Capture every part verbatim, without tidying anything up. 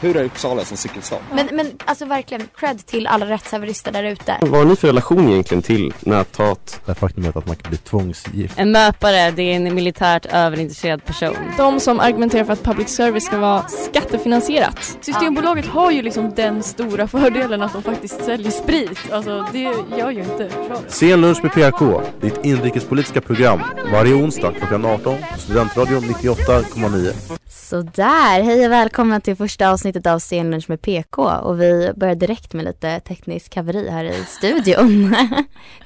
Hur är Uppsala som cykelstad? Men, men alltså verkligen, cred till alla rättshaverister där ute. Vad har ni för relation egentligen till näthat? Det faktumet att man kan bli tvångsgift. En möpare, det är en militärt överintresserad person. De som argumenterar för att public service ska vara skattefinansierat. Systembolaget har ju liksom den stora fördelen att de faktiskt säljer sprit. Alltså det gör ju inte försvaret. ScenLunch med P R K, ditt inrikespolitiska program. Varje onsdag klockan arton på Studentradion nittioåtta komma nio. Så där, hej och välkomna till första avsnittet av ScenLunch med P K, och vi börjar direkt med lite teknisk haveri här i studion.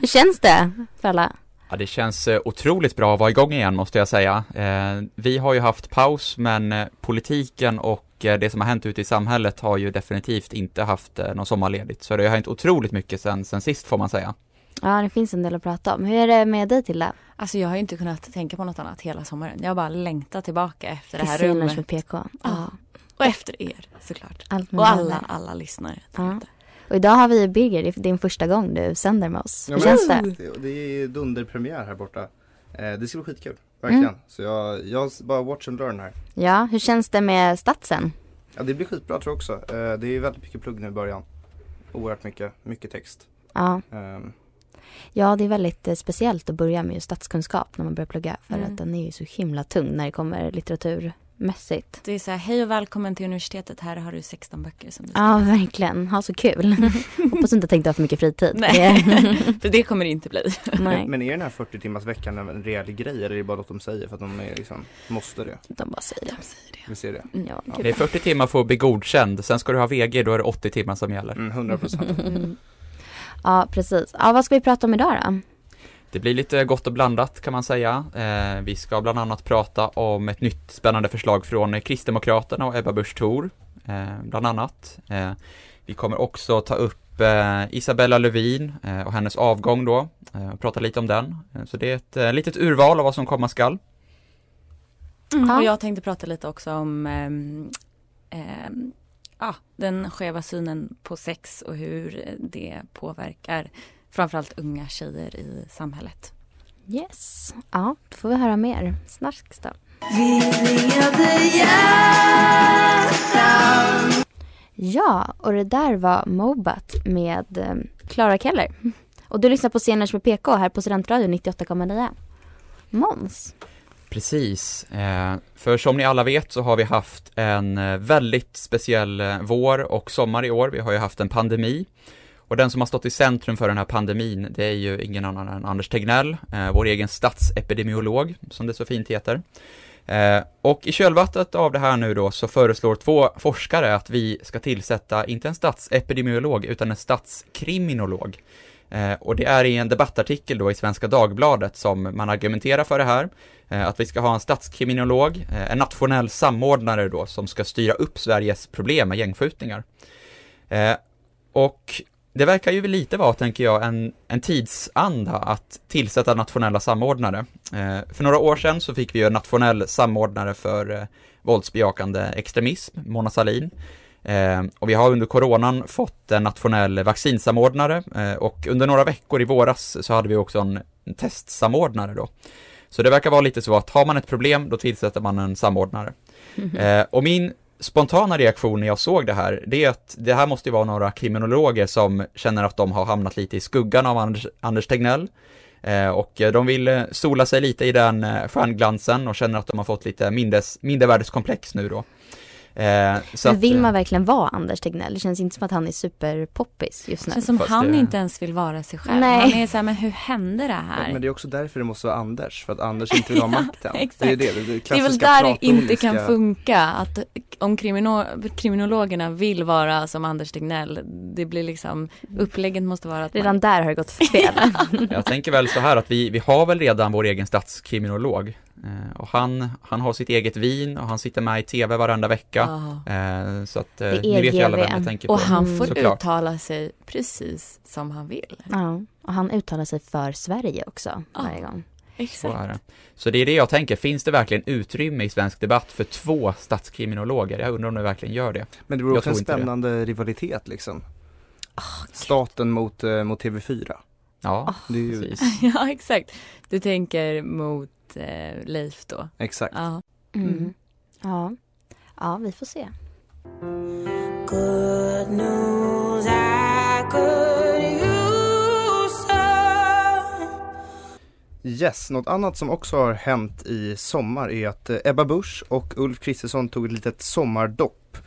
Hur känns det för alla? Ja, det känns otroligt bra att vara igång igen, måste jag säga. Eh, vi har ju haft paus, men politiken och det som har hänt ute i samhället har ju definitivt inte haft någon sommarledigt. Så det har hänt otroligt mycket sen, sen sist, får man säga. Ja, det finns en del att prata om. Hur är det med dig, Tilda? Alltså jag har ju inte kunnat tänka på något annat hela sommaren. Jag har bara längtat tillbaka efter till det här rummet. ScenLunch med P K. Ja. Ah. Och efter er, såklart. Allt och alla, alla, alla lyssnare. Ja. Och idag har vi Birger, det är din första gång du sänder med oss. Ja, känns det? Det, det är ju dunderpremiär här borta. Eh, det ska bli skitkul, verkligen. Mm. Så jag, jag bara watch and learn här. Ja, hur känns det med statsen? Ja, det blir skitbra tror jag också. Eh, det är väldigt mycket plugg nu i början. Oerhört mycket, mycket text. Ja. Eh. Ja, det är väldigt eh, speciellt att börja med statskunskap när man börjar plugga. För mm. att den är ju så himla tung när det kommer litteratur. Mässigt. Det är så här, hej och välkommen till universitetet, här har du sexton böcker som du ska. Ja, verkligen, ha så kul. Hoppas du inte tänkte ha för mycket fritid. Nej, för det kommer det inte bli. Nej. Men är den här fyrtio timmars veckan en reell grej, eller är det bara något de säger för att de är liksom, måste det? De bara säger det, de säger det. Vi ser det. Ja, ja. Det är fyrtio timmar för att bli godkänd, sen ska du ha V G, då är det åttio timmar som gäller. Mm, hundra procent. Mm. Ja, precis. Ja, vad ska vi prata om idag då? Det blir lite gott och blandat kan man säga. Eh, vi ska bland annat prata om ett nytt spännande förslag från Kristdemokraterna och Ebba Busch Thor, eh, bland annat. Eh, vi kommer också ta upp eh, Isabella Lövin eh, och hennes avgång då, eh, och prata lite om den. Eh, så det är ett eh, litet urval av vad som komma skall. Mm. Och jag tänkte prata lite också om eh, eh, ah, den skeva synen på sex och hur det påverkar framförallt unga tjejer i samhället. Yes. Ja, då får vi höra mer. Snarks då. Ja, och det där var Mobat med Clara Keller. Och du lyssnar på ScenLunch med P K här på Studentradion nittioåtta komma nio. Måns. Precis. För som ni alla vet så har vi haft en väldigt speciell vår och sommar i år. Vi har ju haft en pandemi. Och den som har stått i centrum för den här pandemin, det är ju ingen annan än Anders Tegnell, eh, vår egen statsepidemiolog, som det så fint heter. Eh, och i kölvattnet av det här nu då så föreslår två forskare att vi ska tillsätta inte en statsepidemiolog utan en statskriminolog. Eh, och det är i en debattartikel då i Svenska Dagbladet som man argumenterar för det här. Eh, att vi ska ha en statskriminolog, eh, en nationell samordnare då som ska styra upp Sveriges problem med gängskjutningar. Eh, och... Det verkar ju lite vara, tänker jag, en, en tidsanda att tillsätta nationella samordnare. Eh, för några år sedan så fick vi ju en nationell samordnare för eh, våldsbejakande extremism, Mona Sahlin. Eh, och vi har under coronan fått en nationell vaccinsamordnare. Eh, och under några veckor i våras så hade vi också en, en testsamordnare då. Så det verkar vara lite så att har man ett problem, då tillsätter man en samordnare. Eh, och min... spontana reaktion när jag såg det här, det är att det här måste ju vara några kriminologer som känner att de har hamnat lite i skuggan av Anders, Anders Tegnell. Eh, och de vill sola sig lite i den eh, stjärnglansen och känner att de har fått lite mindes, mindervärdeskomplex nu då. Eh, så men vill att, man verkligen vara Anders Tegnell? Det känns inte som att han är superpoppis just nu. Det känns som Fast han det... inte ens vill vara sig själv. Nej. Han är så här, men hur hände det här? Ja, men det är också därför det måste vara Anders, för att Anders inte vill ha makten. Ja, det är det, det, är det är väl där det inte kan funka, att om krimino- kriminologerna vill vara som Anders Tegnell, det blir liksom, upplägget måste vara att redan man... där har det gått fel. Jag tänker väl så här att vi, vi har väl redan vår egen statskriminolog. Och han, han har sitt eget vin och han sitter med i tv varenda vecka. Oh. Så att ni vet ju alla vem jag tänker på. Och han får såklart uttala sig precis som han vill. Ja, och han uttalar sig för Sverige också varje gång. Exakt. Så är det. Så det är det jag tänker. Finns det verkligen utrymme i svensk debatt för två statskriminologer? Jag undrar om de verkligen gör det. Men det vore också en spännande det. rivalitet liksom. Oh, Staten mot, eh, mot T V fyra. Ja, oh, det är ju... ja, exakt. Du tänker mot eh, Leif då. Exakt. Ja. Mm. Mm. Ja. Ja, vi får se. Good news I could use some. Yes, något annat som också har hänt i sommar är att Ebba Busch och Ulf Kristersson tog ett litet sommardopp.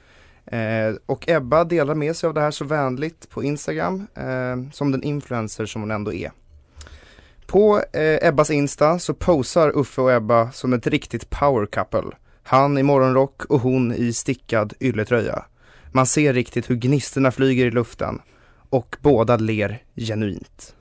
Eh, och Ebba delar med sig av det här så vänligt på Instagram, eh, som den influencer som hon ändå är. På eh, Ebbas Insta så posar Uffe och Ebba som ett riktigt power couple. Han i morgonrock och hon i stickad ylletröja. Man ser riktigt hur gnisterna flyger i luften. Och båda ler genuint.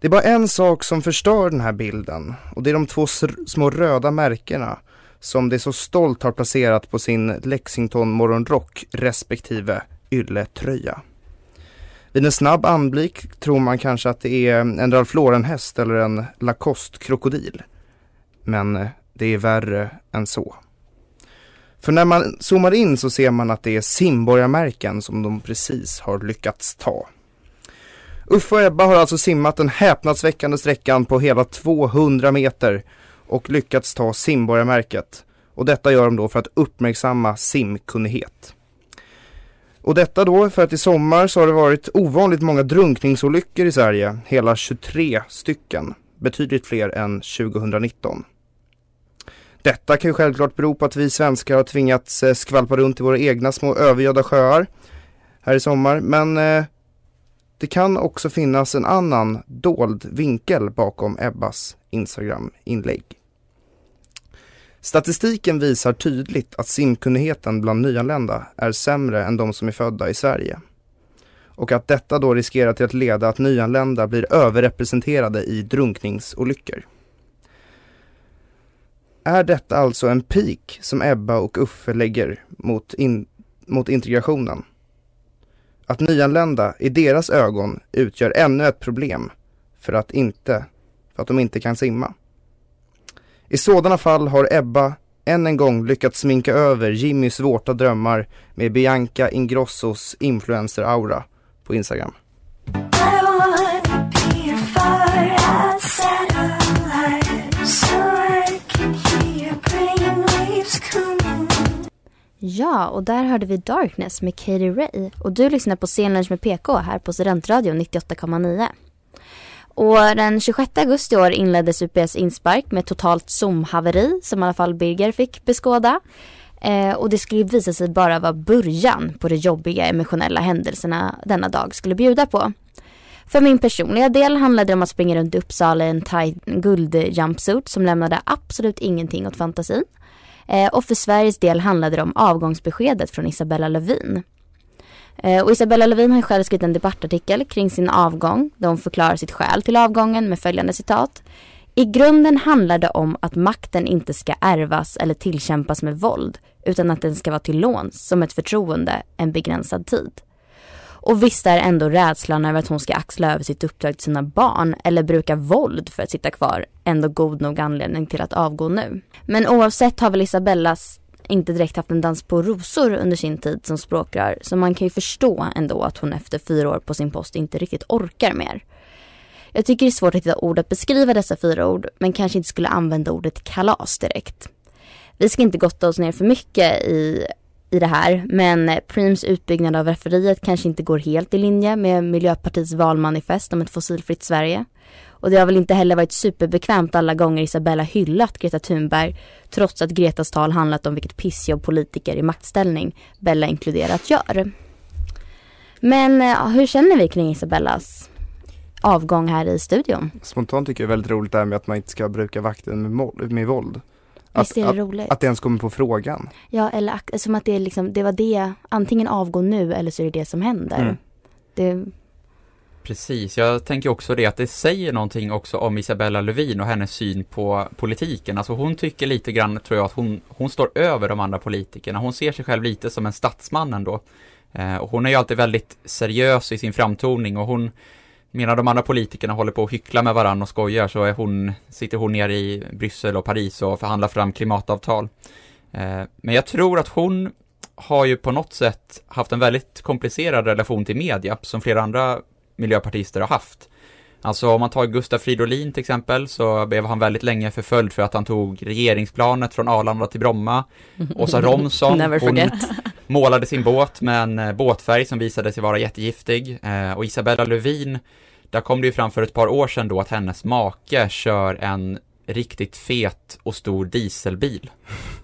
Det är bara en sak som förstör den här bilden. Och det är de två små röda märkena som de så stolt har placerat på sin Lexington morgonrock respektive ylletröja. Vid en snabb anblick tror man kanske att det är en Ralph Lauren häst eller en Lacoste-krokodil. Men det är värre än så. För när man zoomar in så ser man att det är simborgarmärken som de precis har lyckats ta. Uffe och Ebba har alltså simmat den häpnadsväckande sträckan på hela tvåhundra meter och lyckats ta simborgarmärket. Och detta gör de då för att uppmärksamma simkunnighet. Och detta då för att i sommar så har det varit ovanligt många drunkningsolyckor i Sverige. Hela tjugotre stycken. Betydligt fler än tjugonitton. Detta kan ju självklart bero på att vi svenskar har tvingats skvalpa runt i våra egna små övergödda sjöar här i sommar. Men eh, det kan också finnas en annan dold vinkel bakom Ebbas Instagram-inlägg. Statistiken visar tydligt att simkunnigheten bland nyanlända är sämre än de som är födda i Sverige. Och att detta då riskerar till att leda att nyanlända blir överrepresenterade i drunkningsolyckor. Är detta alltså en pik som Ebba och Uffe lägger mot, in, mot integrationen? Att nyanlända i deras ögon utgör ännu ett problem för att, inte, för att de inte kan simma. I sådana fall har Ebba än en gång lyckats sminka över Jimmys våta drömmar med Bianca Ingrossos influencer-aura på Instagram. Ja, och där hörde vi Darkness med Katy Ray. Och du lyssnar på ScenLunch med P K här på Studentradion nittioåtta komma nio. Och den tjugosjätte augusti i år inleddes U P S Inspark med totalt Zoom-haveri som i alla fall Birger fick beskåda. Eh, och det skulle visa sig bara vara början på de jobbiga emotionella händelserna denna dag skulle bjuda på. För min personliga del handlade det om att springa runt i Uppsala i en tight guldjumpsuit som lämnade absolut ingenting åt fantasin. Och för Sveriges del handlade det om avgångsbeskedet från Isabella Lövin. Och Isabella Lövin har själv skrivit en debattartikel kring sin avgång där hon förklarar sitt skäl till avgången med följande citat. I grunden handlar det om att makten inte ska ärvas eller tillkämpas med våld utan att den ska vara till låns som ett förtroende en begränsad tid. Och visst är ändå rädslan över att hon ska axla över sitt uppdrag till sina barn eller bruka våld för att sitta kvar ändå god nog anledning till att avgå nu. Men oavsett har väl Isabellas inte direkt haft en dans på rosor under sin tid som språkrör, så man kan ju förstå ändå att hon efter fyra år på sin post inte riktigt orkar mer. Jag tycker det är svårt att hitta ord att beskriva dessa fyra ord, men kanske inte skulle använda ordet kalas direkt. Vi ska inte gotta oss ner för mycket i... i det här, men Prims utbyggnad av referiet kanske inte går helt i linje med Miljöpartiets valmanifest om ett fossilfritt Sverige. Och det har väl inte heller varit superbekvämt alla gånger Isabella hyllat Greta Thunberg, trots att Gretas tal handlat om vilket pissjobb politiker i maktställning, Bella inkluderat, gör. Men ja, hur känner vi kring Isabellas avgång här i studion? Spontant tycker jag det är väldigt roligt det här med att man inte ska bruka vakten med, mål, med våld. Att, det att, att det ens kommer på frågan. Ja, eller som att det, liksom, det var det, antingen avgå nu eller så är det det som händer. Mm. Det... Precis, jag tänker också det att det säger någonting också om Isabella Lövin och hennes syn på politiken. Alltså hon tycker lite grann, tror jag, att hon, hon står över de andra politikerna. Hon ser sig själv lite som en statsman ändå. Eh, och hon är ju alltid väldigt seriös i sin framtoning och hon Medan de andra politikerna håller på att hyckla med varann och skojar, så är hon, sitter hon ner i Bryssel och Paris och förhandlar fram klimatavtal. Eh, men jag tror att hon har ju på något sätt haft en väldigt komplicerad relation till media som flera andra miljöpartister har haft. Alltså om man tar Gustav Fridolin till exempel, så blev han väldigt länge förföljd för att han tog regeringsplanet från Arlanda till Bromma. Åsa Romson, hon målade sin båt med en båtfärg som visade sig vara jättegiftig. Eh, och Isabella Lövin, där kom det ju fram för ett par år sedan då att hennes make kör en riktigt fet och stor dieselbil.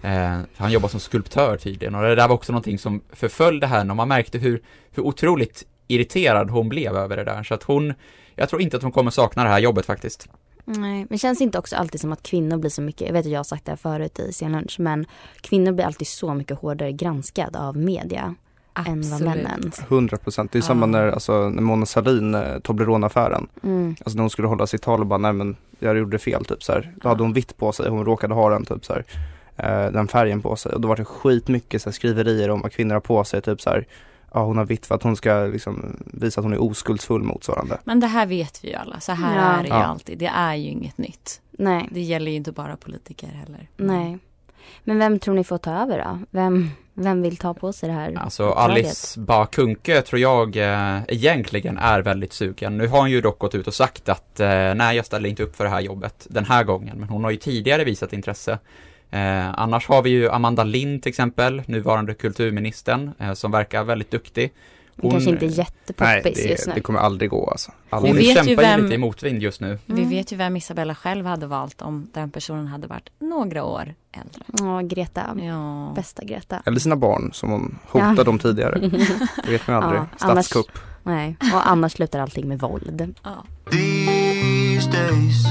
Eh, han jobbar som skulptör tydligen, och det där var också någonting som förföljde henne, och man märkte hur, hur otroligt irriterad hon blev över det där. Så att hon, jag tror inte att hon kommer sakna det här jobbet faktiskt. Nej, men känns inte också alltid som att kvinnor blir så mycket, jag vet att jag har sagt det här förut i ScenLunch, men kvinnor blir alltid så mycket hårdare granskad av media. Absolut. Än vad männen. hundra procent. Det är ja. samma när, alltså, när Mona Sahlin, eh, Toblerone-affären. Mm. Alltså när hon skulle hålla sitt tal och bara, nej men jag gjorde fel typ så här. Då ja. hade hon vitt på sig, hon råkade ha den typ så här, eh, den färgen på sig. Och då var det skitmycket så här, skriverier om vad kvinnor har på sig typ så här. Ja, hon har vitt för att hon ska liksom visa att hon är oskuldsfull motsvarande. Men det här vet vi ju alla. Så här ja. är det ju ja. alltid. Det är ju inget nytt. Nej. Det gäller ju inte bara politiker heller. Nej. Men vem tror ni får ta över då? Vem, vem vill ta på sig det här? Alltså Alice Bah Kuhnke tror jag eh, egentligen är väldigt sugen. Nu har hon ju dock gått ut och sagt att eh, nej, jag ställer inte upp för det här jobbet den här gången. Men hon har ju tidigare visat intresse. Eh, annars har vi ju Amanda Lind till exempel, nuvarande kulturministern, eh, som verkar väldigt duktig. Hon kanske inte är jättepoppis nej, det, just nu. Det kommer aldrig gå alltså. Aldrig. Hon kämpar ju vem, lite i motvind just nu. Mm. Vi vet ju vem Isabella själv hade valt om den personen hade varit några år äldre. Ja, Greta. Ja. Bästa Greta. Eller sina barn som hon hotade ja. dem tidigare. Det vet man aldrig. Ja, statskupp. Nej, och annars slutar allting med våld. Ja. These days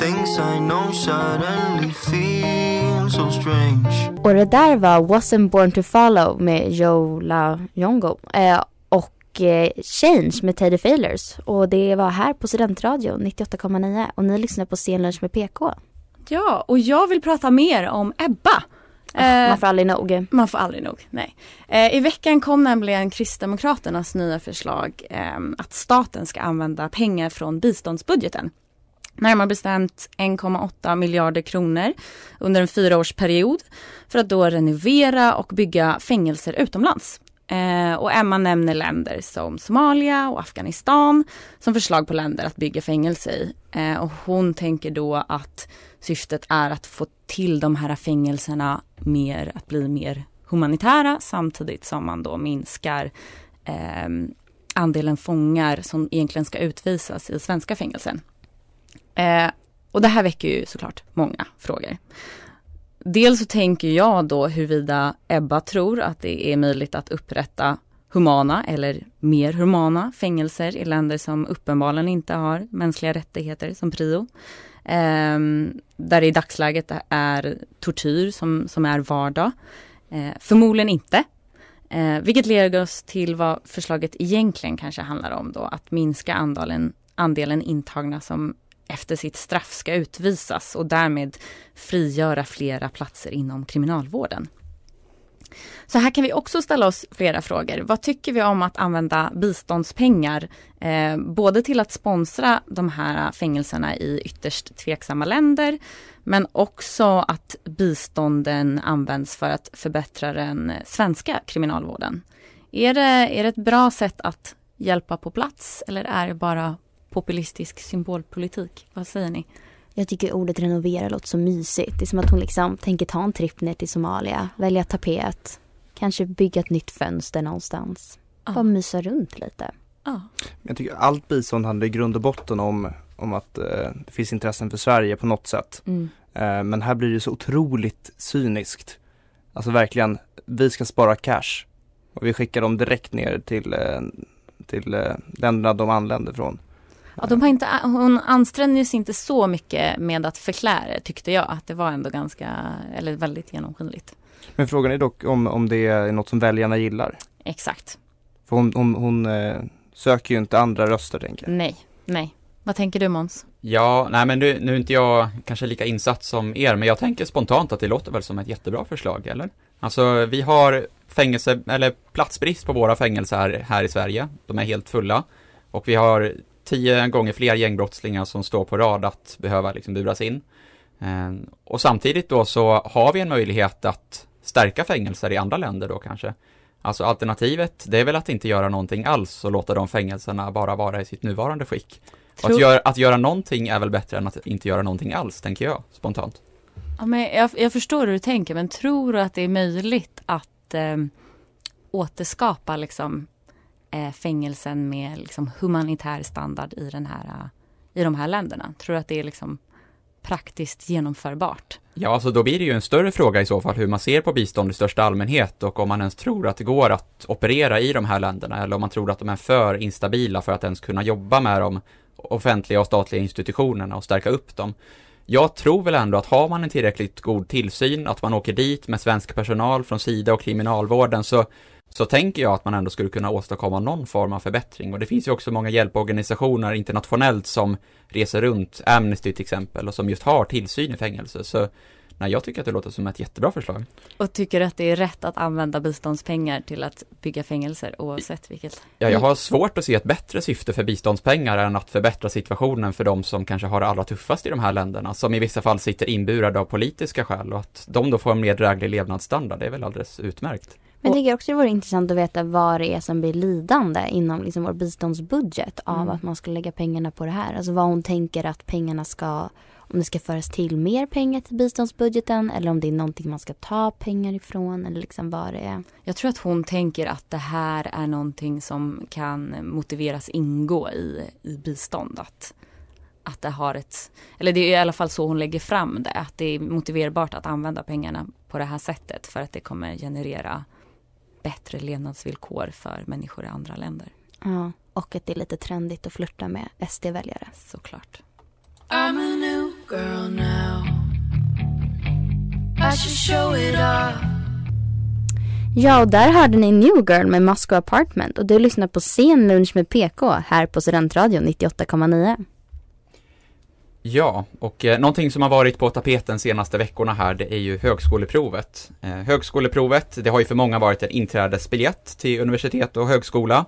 things I know suddenly feel so strange. Och det där var Wasn't Born to Follow med Joe LaNongo eh, och eh, Change med Teddy Failers. Och det var här på Studentradion nittioåtta komma nio och ni lyssnar på ScenLunch med P K. Ja, och jag vill prata mer om Ebba. Eh, man får aldrig nog. Man får aldrig nog, nej. Eh, I veckan kom nämligen Kristdemokraternas nya förslag eh, att staten ska använda pengar från biståndsbudgeten. Närmare bestämt en komma åtta miljarder kronor under en fyraårsperiod för att då renovera och bygga fängelser utomlands. Eh, och Emma nämner länder som Somalia och Afghanistan som förslag på länder att bygga fängelse i. Eh, och hon tänker då att syftet är att få till de här fängelserna mer, att bli mer humanitära samtidigt som man då minskar eh, andelen fångar som egentligen ska utvisas i svenska fängelsen. Eh, och det här väcker ju såklart många frågor. Dels så tänker jag då huruvida Ebba tror att det är möjligt att upprätta humana eller mer humana fängelser i länder som uppenbarligen inte har mänskliga rättigheter som prio. Eh, där i dagsläget är tortyr som, som är vardag. Eh, förmodligen inte. Eh, vilket leder oss till vad förslaget egentligen kanske handlar om då. Att minska andelen, andelen intagna som efter sitt straff ska utvisas och därmed frigöra flera platser inom kriminalvården. Så här kan vi också ställa oss flera frågor. Vad tycker vi om att använda biståndspengar eh, både till att sponsra de här fängelserna i ytterst tveksamma länder, men också att bistånden används för att förbättra den svenska kriminalvården? Är det, är det ett bra sätt att hjälpa på plats, eller är det bara populistisk symbolpolitik? Vad säger ni? Jag tycker ordet renovera låter så mysigt. Det är som att hon liksom tänker ta en tripp ner till Somalia, välja tapet, kanske bygga ett nytt fönster någonstans. Ah. Bara mysa runt lite. Ah. Jag tycker allt bistånd handlar i grund och botten om, om att eh, det finns intressen för Sverige på något sätt. Mm. Eh, men här blir det så otroligt cyniskt. Alltså verkligen, vi ska spara cash och vi skickar dem direkt ner till, eh, till eh, länderna de anländer från. Ja, de har inte, hon anstränger sig inte så mycket med att förklara, tyckte jag, att det var ändå ganska, eller väldigt genomskinligt. Men frågan är dock om, om det är något som väljarna gillar. Exakt. För hon, hon, hon söker ju inte andra röster, tänker jag. Nej, nej. Vad tänker du, Måns? Ja, nej men nu, nu är inte jag kanske lika insatt som er, men jag tänker spontant att det låter väl som ett jättebra förslag, eller? Alltså, vi har fängelse, eller platsbrist på våra fängelser här, här i Sverige. De är helt fulla. Och vi har tio gånger fler gängbrottslingar som står på rad att behöva liksom buras in. Och samtidigt då så har vi en möjlighet att stärka fängelser i andra länder då kanske. Alltså alternativet, det är väl att inte göra någonting alls och låta de fängelserna bara vara i sitt nuvarande skick. Tror... Att, göra, att göra någonting är väl bättre än att inte göra någonting alls, tänker jag spontant. Ja, men jag, jag förstår hur du tänker, men tror du att det är möjligt att eh, återskapa liksom, eh, fängelsen med liksom, humanitär standard i, den här, i de här länderna? Tror du att det är liksom, praktiskt genomförbart? Ja, alltså då blir det ju en större fråga i så fall hur man ser på bistånd i största allmänhet och om man ens tror att det går att operera i de här länderna eller om man tror att de är för instabila för att ens kunna jobba med de offentliga och statliga institutionerna och stärka upp dem. Jag tror väl ändå att har man en tillräckligt god tillsyn, att man åker dit med svensk personal från Sida och Kriminalvården, så, så tänker jag att man ändå skulle kunna åstadkomma någon form av förbättring. Och det finns ju också många hjälporganisationer internationellt som reser runt, Amnesty till exempel, och som just har tillsyn i fängelse. Så nej, jag tycker att det låter som ett jättebra förslag. Och tycker att det är rätt att använda biståndspengar till att bygga fängelser oavsett vilket? Ja, jag har svårt att se ett bättre syfte för biståndspengar än att förbättra situationen för de som kanske har det allra tuffast i de här länderna, som i vissa fall sitter inburade av politiska skäl, och att de då får en mer dräglig levnadsstandard, det är väl alldeles utmärkt. Men det är också vore intressant att veta vad det är som blir lidande inom liksom vår biståndsbudget av mm. att man ska lägga pengarna på det här. Alltså vad hon tänker att pengarna ska, om det ska föras till mer pengar till biståndsbudgeten eller om det är någonting man ska ta pengar ifrån eller liksom vad det är. Jag tror att hon tänker att det här är någonting som kan motiveras ingå i, i bistånd. Att, att det har ett, eller det är i alla fall så hon lägger fram det, att det är motiverbart att använda pengarna på det här sättet för att det kommer generera bättre levnadsvillkor för människor i andra länder. Ja, och att det är lite trendigt att flirta med S D-väljare. Såklart. I'm a new girl now. I should show it off. Ja, och där hörde ni New Girl med Moscow Apartment. Och du lyssnar på ScenLunch med P K här på Studentradion nittioåtta komma nio. Ja, och eh, någonting som har varit på tapeten senaste veckorna här, det är ju högskoleprovet. Eh, högskoleprovet, det har ju för många varit en inträdesbiljett till universitet och högskola.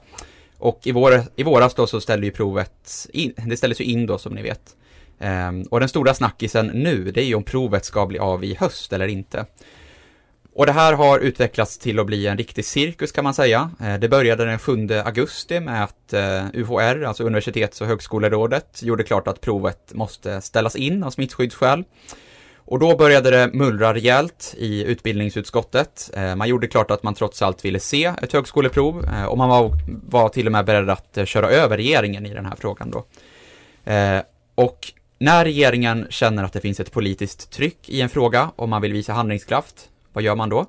Och i, vår, i våras då så ställde ju provet in, det ställdes ju in då som ni vet. Eh, och den stora snackisen nu, det är ju om provet ska bli av i höst eller inte. Och det här har utvecklats till att bli en riktig cirkus kan man säga. Det började den sjunde augusti med att U H R, alltså Universitets- och högskolerådet, gjorde klart att provet måste ställas in av smittskyddsskäl. Och då började det mullra rejält i utbildningsutskottet. Man gjorde klart att man trots allt ville se ett högskoleprov och man var, var till och med beredd att köra över regeringen i den här frågan då. Och när regeringen känner att det finns ett politiskt tryck i en fråga och man vill visa handlingskraft, vad gör man då?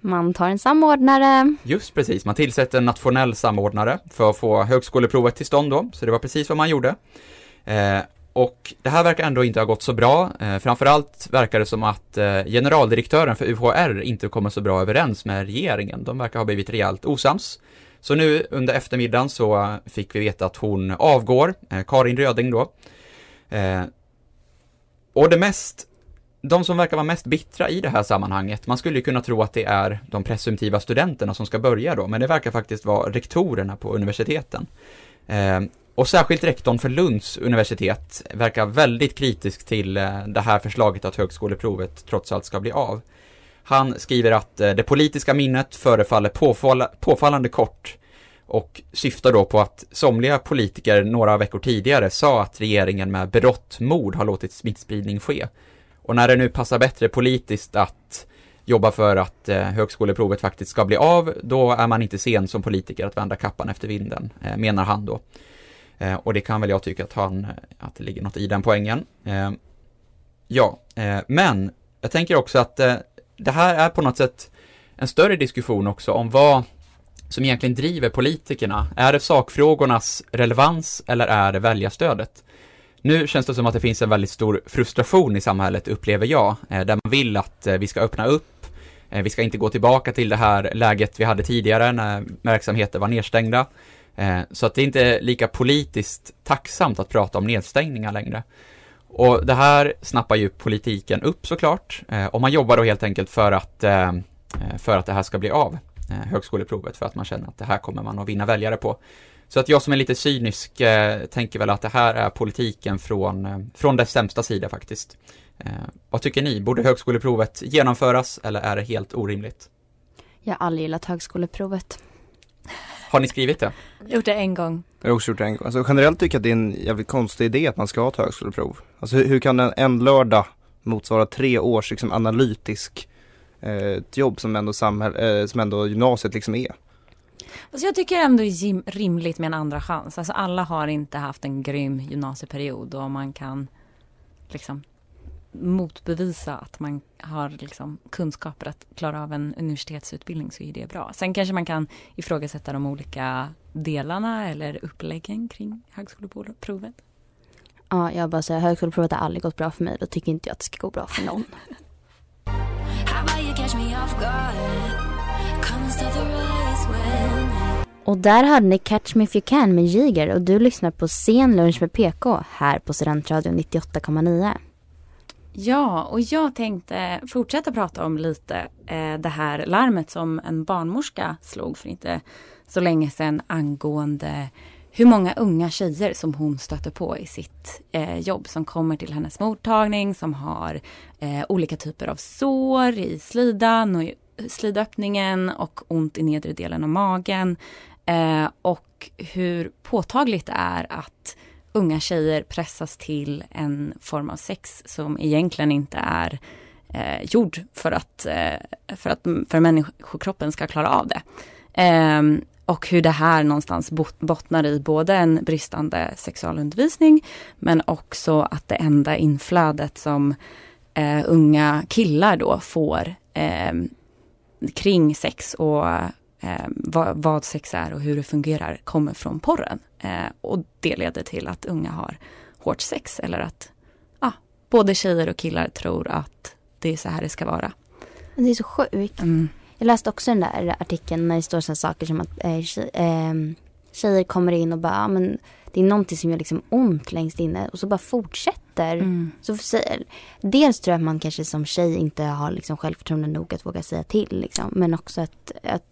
Man tar en samordnare. Just precis, man tillsätter en nationell samordnare för att få högskoleprovet till stånd då. Så det var precis vad man gjorde. Eh, och det här verkar ändå inte ha gått så bra. Eh, framförallt verkar det som att eh, generaldirektören för U H R inte kommer så bra överens med regeringen. De verkar ha blivit rejält osams. Så nu under eftermiddagen så fick vi veta att hon avgår. Eh, Karin Röding då. Eh, och det mest... De som verkar vara mest bittra i det här sammanhanget, man skulle ju kunna tro att det är de presumtiva studenterna som ska börja då, men det verkar faktiskt vara rektorerna på universiteten. Eh, och särskilt rektorn för Lunds universitet verkar väldigt kritisk till eh, det här förslaget att högskoleprovet trots allt ska bli av. Han skriver att eh, det politiska minnet förefaller påfalla, påfallande kort och syftar då på att somliga politiker några veckor tidigare sa att regeringen med berått mod har låtit smittspridning ske. Och när det nu passar bättre politiskt att jobba för att eh, högskoleprovet faktiskt ska bli av, då är man inte sen som politiker att vända kappan efter vinden, eh, menar han då. Eh, och det kan väl jag tycka att, han, att det ligger något i den poängen. Eh, ja, eh, men jag tänker också att eh, det här är på något sätt en större diskussion också om vad som egentligen driver politikerna. Är det sakfrågornas relevans eller är det väljarstödet? Nu känns det som att det finns en väldigt stor frustration i samhället, upplever jag, där man vill att vi ska öppna upp, vi ska inte gå tillbaka till det här läget vi hade tidigare när verksamheter var nedstängda. Så att det inte är lika politiskt tacksamt att prata om nedstängningar längre. Och det här snappar ju politiken upp såklart, och man jobbar då helt enkelt för att, för att det här ska bli av, högskoleprovet, för att man känner att det här kommer man att vinna väljare på. Så att jag som är lite cynisk eh, tänker väl att det här är politiken från, från dess sämsta sida faktiskt. Eh, vad tycker ni? Borde högskoleprovet genomföras eller är det helt orimligt? Jag har aldrig gillat högskoleprovet. Har ni skrivit det? Gjort det en gång. Jag har också gjort det en gång. Alltså, generellt tycker jag att det är en jävligt konstig idé att man ska ha ett högskoleprov. Alltså, hur, hur kan en, en lördag motsvara tre års liksom, analytisk eh, jobb som ändå, samhäll, eh, som ändå gymnasiet liksom är? Alltså jag tycker ändå är rimligt med en andra chans. Alltså alla har inte haft en grym gymnasieperiod och man kan liksom motbevisa att man har liksom kunskaper att klara av en universitetsutbildning, så är det bra. Sen kanske man kan ifrågasätta de olika delarna eller uppläggen kring högskoleprovet. Ja, jag bara säger högskoleprovet har aldrig gått bra för mig. Då tycker inte jag att det ska gå bra för någon. Och där hade ni Catch Me If You Can med Jiger och du lyssnar på ScenLunch med P K här på Studentradion nittioåtta komma nio. Ja, och jag tänkte fortsätta prata om lite eh, det här larmet som en barnmorska slog för inte så länge sedan angående hur många unga tjejer som hon stöter på i sitt eh, jobb som kommer till hennes mottagning, som har eh, olika typer av sår i slidan och i slidöppningen och ont i nedre delen av magen eh, och hur påtagligt det är att unga tjejer pressas till en form av sex som egentligen inte är eh, gjord för att, eh, för att för människokroppen ska klara av det. Eh, och hur det här någonstans bottnar i både en bristande sexualundervisning men också att det enda inflödet som eh, unga killar då får eh, kring sex och eh, vad, vad sex är och hur det fungerar kommer från porren. Eh, och det leder till att unga har hårt sex eller att ah, både tjejer och killar tror att det är så här det ska vara. Det är så sjukt. Mm. Jag läste också den där artikeln när det står sådana saker som att eh, tjej, eh, tjejer kommer in och bara, men det är någonting som gör liksom ont längst inne och så bara fortsätter. Mm. Så för, dels tror jag att man kanske som tjej inte har liksom självförtroende nog att våga säga till. Liksom. Men också att, att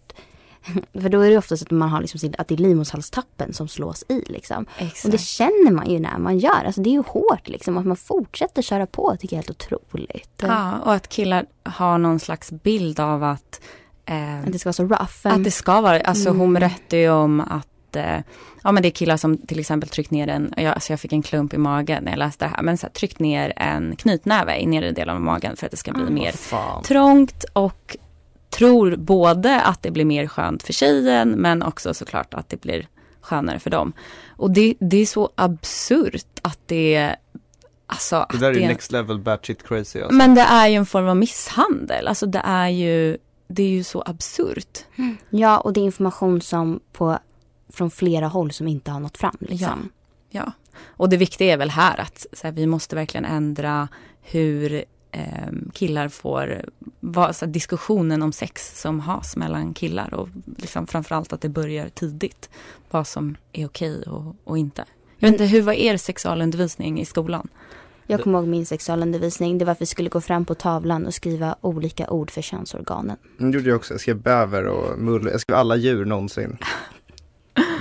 för då är det ofta så att man har liksom sin, att det är livmodershalstappen som slås i. Liksom. Och det känner man ju när man gör. Alltså det är ju hårt liksom, att man fortsätter köra på tycker jag är helt otroligt. Ja, och att killar har någon slags bild av att eh, att det ska vara så rough. Att det ska vara, alltså mm. hon berättade ju om att ja, men det är killar som till exempel tryckt ner en, jag, alltså jag fick en klump i magen när jag läste det här, men så här, tryckt ner en knytnäve i nedre delen av magen för att det ska bli oh, mer fan. trångt och tror både att det blir mer skönt för tjejen men också såklart att det blir skönare för dem. Och det, det är så absurt att det alltså, det där att är det, next level bad shit crazy alltså. Men det är ju en form av misshandel, alltså det är ju det är ju så absurt. Mm. Ja, och det är information som på från flera håll som inte har nått fram. Liksom. Ja, ja, och det viktiga är väl här att så här, vi måste verkligen ändra hur eh, killar får vad, så här, diskussionen om sex som has mellan killar och liksom, framförallt att det börjar tidigt vad som är okej och, och inte. Jag vet inte, hur var er sexualundervisning i skolan? Jag kommer ihåg min sexualundervisning. Det var att vi skulle gå fram på tavlan och skriva olika ord för könsorganen. Det gjorde jag också. Jag skrev bäver och mull. Jag skrev alla djur någonsin.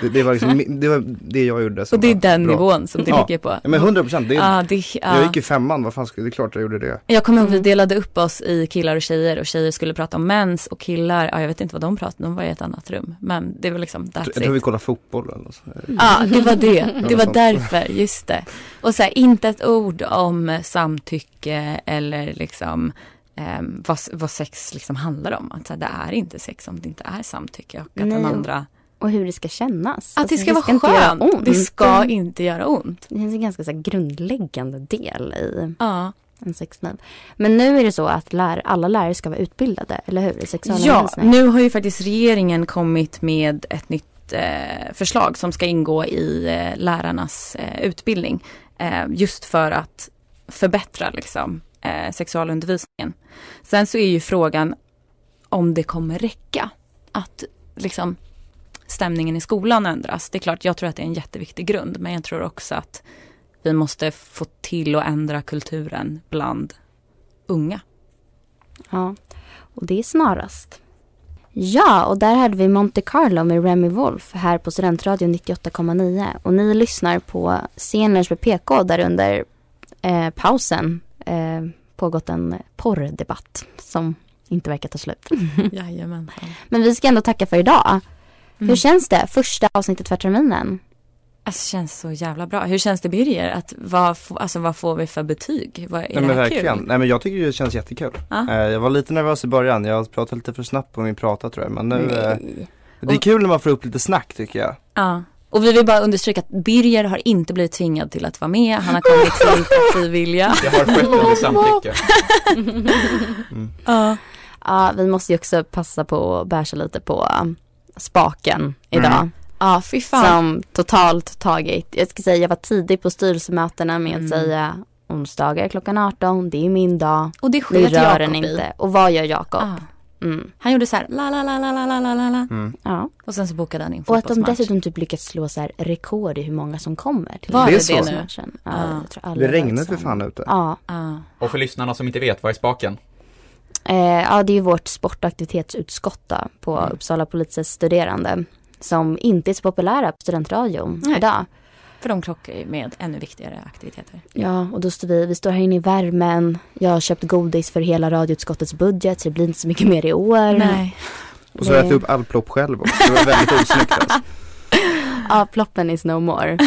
Det, det, var liksom, det var det jag gjorde. Och det är den bra nivån som det ja. ligger på. Ja, men hundra procent. Det, ja, det, ja. Jag gick i femman, vad fan skulle, det är klart jag gjorde det. Jag kommer ihåg att vi delade upp oss i killar och tjejer. Och tjejer skulle prata om mens och killar, ja, jag vet inte vad de pratade, de var i ett annat rum. Men det var liksom, that's it. Jag tror vi kollade fotboll eller så. Ja, det var det. Det var därför, just det. Och så här, inte ett ord om samtycke eller liksom... Um, vad, vad sex liksom handlar om. Att så här, det är inte sex om det inte är samtycke. Och att de andra... Och hur det ska kännas. Att det ska alltså, det vara ska skönt. Inte det ska inte göra ont. Det är en ganska så här, grundläggande del i ja. en sexliv. Men nu är det så att lär, alla lärare ska vara utbildade, eller hur? I sexualundervisning. Ja, nu har ju faktiskt regeringen kommit med ett nytt eh, förslag som ska ingå i eh, lärarnas eh, utbildning. Eh, just för att förbättra liksom, eh, sexualundervisningen. Sen så är ju frågan om det kommer räcka att liksom... stämningen i skolan ändras. Det är klart, jag tror att det är en jätteviktig grund, men jag tror också att vi måste få till och ändra kulturen bland unga. Ja, och det är snarast. Ja, och där hade vi Monte Carlo med Remy Wolf här på Studentradion nittioåtta komma nio. Och ni lyssnar på ScenLunch med P K där under eh, pausen eh, pågått en porrdebatt som inte verkar ta slut. Jajamän. Men vi ska ändå tacka för idag. Mm. Hur känns det? Första avsnittet för terminen. Alltså, känns så jävla bra. Hur känns det, Birger? Att, vad, alltså, vad får vi för betyg? Vad, är Nej, det men verkligen. Kul? Nej, men jag tycker det känns jättekul. Ah. Jag var lite nervös i början. Jag pratade lite för snabbt på min prata, tror jag. Men nu, Nej. det är och, kul när man får upp lite snack, tycker jag. Ja. Ah. Och vi vill bara understryka att Birger har inte blivit tvingad till att vara med. Han har kommit till att vilja. Jag har skett under samtycke. Mm. Ah. Ja, vi måste ju också passa på att bärsa lite på spaken idag. Mm. Ja, ah, fy fan. Som totalt tagit. Jag ska säga, jag var tidig på styrelsemötena med mm. att säga onsdagar klockan arton, det är min dag. Och det sker Jakob inte. Och vad gör Jakob? Ah. Mm. Han gjorde så här, la la la la la la la la. Mm. Ja. Och sen så bokade han in fotbollsmatch. Och att de dessutom typ lyckats slå så här rekord i hur många som kommer till var det, det, det nu? Ja, ah. jag tror det regnade för fan ute. Ja. Ah. Ah. Och för lyssnarna som inte vet, vad är spaken? Eh, ja, det är ju vårt sportaktivitetsutskott på mm. Uppsala Polices studerande. Som inte är så populära på studentradion Nej. idag. För de klockar ju med ännu viktigare aktiviteter. Ja, och då står vi, vi står här inne i värmen. Jag har köpt godis för hela radioutskottets budget, så det blir inte så mycket mer i år. Nej. Och så har jag ätit upp all plopp själv också. Det var väldigt osnyggt alltså. Ja, ploppen is no more.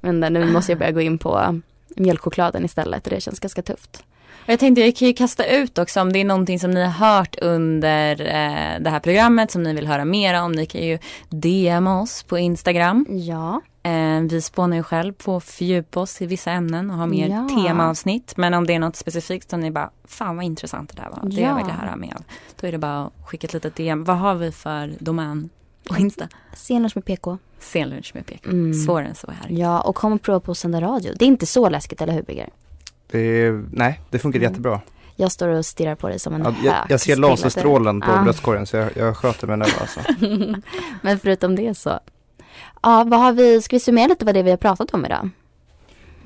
Men nu måste jag börja gå in på mjölkchokladen istället. Det känns ganska tufft. Jag tänkte jag kan ju kasta ut också om det är någonting som ni har hört under eh, det här programmet som ni vill höra mer om. Ni kan ju D M oss på Instagram. Ja. Eh, vi spånar ju själv på att fördjupa oss i vissa ämnen och ha mer ja. temaavsnitt. Men om det är något specifikt som ni bara, fan vad intressant det där var. Det ja. jag vill höra mer om. Då är det bara att skicka ett litet D M. Vad har vi för domän på Insta? ScenLunch med P K. ScenLunch med P K. Mm. Svårare än så här. Ja, och kom och prova på att sända radio. Det är inte så läskigt, eller hur, Bigger? Det, nej, det funkar mm. jättebra. Jag står och stirrar på dig som en ja, hök. Jag, jag ser laserstrålen på ah. bröstkorgen, så jag, jag sköter mig nu alltså. Men förutom det så. Ja, vad har vi, ska vi summera lite vad det vi har pratat om idag?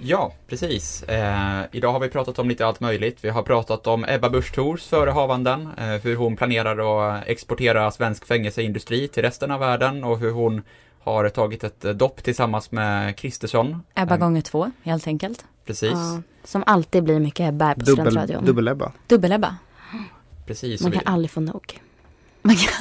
Ja, precis. Eh, idag har vi pratat om lite allt möjligt. Vi har pratat om Ebba Busch Thors förehavanden. Eh, hur hon planerar att exportera svensk fängelseindustri till resten av världen. Och hur hon har tagit ett dopp tillsammans med Kristersson. Ebba eh. gånger två, helt enkelt. Precis. Ja, som alltid blir mycket Ebba på Studentradion. Dubbel-Ebba. Dubbel-Ebba. Precis. Man kan vi... aldrig få nog. Man kan...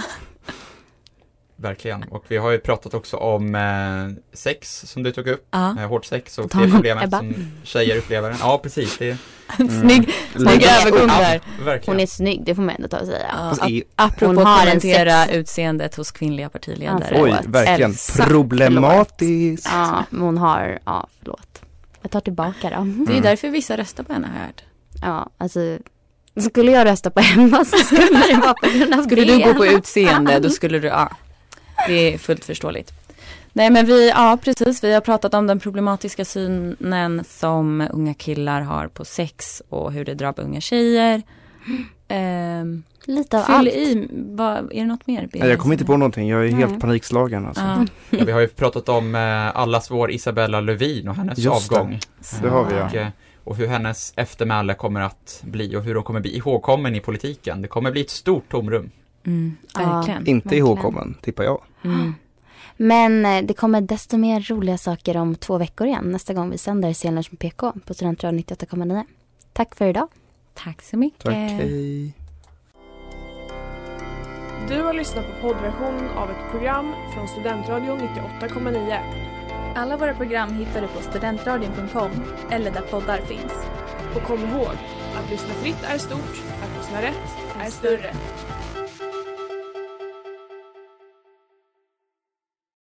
Verkligen. Och vi har ju pratat också om eh, sex som du tog upp. Ja. Eh, hårt sex och det problemet som tjejer upplever. Ja, precis. Det är... mm. Snygg. Snygg övergång där. Ja, hon är snygg, det får man ändå ta och säga. Ja. Alltså, apropå hon har kommentera sex... utseendet hos kvinnliga partiledare. Ja, oj, verkligen. Elsa. Problematiskt. Ja, hon har, ja, förlåt. Jag tar tillbaka då. Mm. Det är därför vissa röstar på henne, hörd. Ja, alltså skulle jag rösta på henne så skulle det vara på grund av skulle du gå på utseende, då skulle du, ja. Det är fullt förståeligt. Nej, men vi, ja precis, vi har pratat om den problematiska synen som unga killar har på sex och hur det drabbar unga tjejer. Ehm, Lite av fyll allt. I, va, är det något mer? Nej, jag kommer inte på någonting, jag är Nej. helt panikslagen alltså. Ja. Ja, vi har ju pratat om eh, allas vår Isabella Lövin och hennes Just avgång. Det. Det har vi, ja. Och, och hur hennes eftermäle kommer att bli och hur hon kommer bli ihågkommen i politiken. Det kommer bli ett stort tomrum. Mm, verkligen. Ja, inte ihågkommen, tippar jag. Mm. Men det kommer desto mer roliga saker om två veckor igen. Nästa gång vi sänder ScenLunch med P K på Studentradion nittioåtta komma nio. Tack för idag. Tack så mycket. Tack, hej. Du har lyssnat på poddversion av ett program från Studentradion nittioåtta komma nio. Alla våra program hittar du på studentradion punkt com eller där poddar finns. Och kom ihåg, att lyssna fritt är stort, att lyssna rätt är större.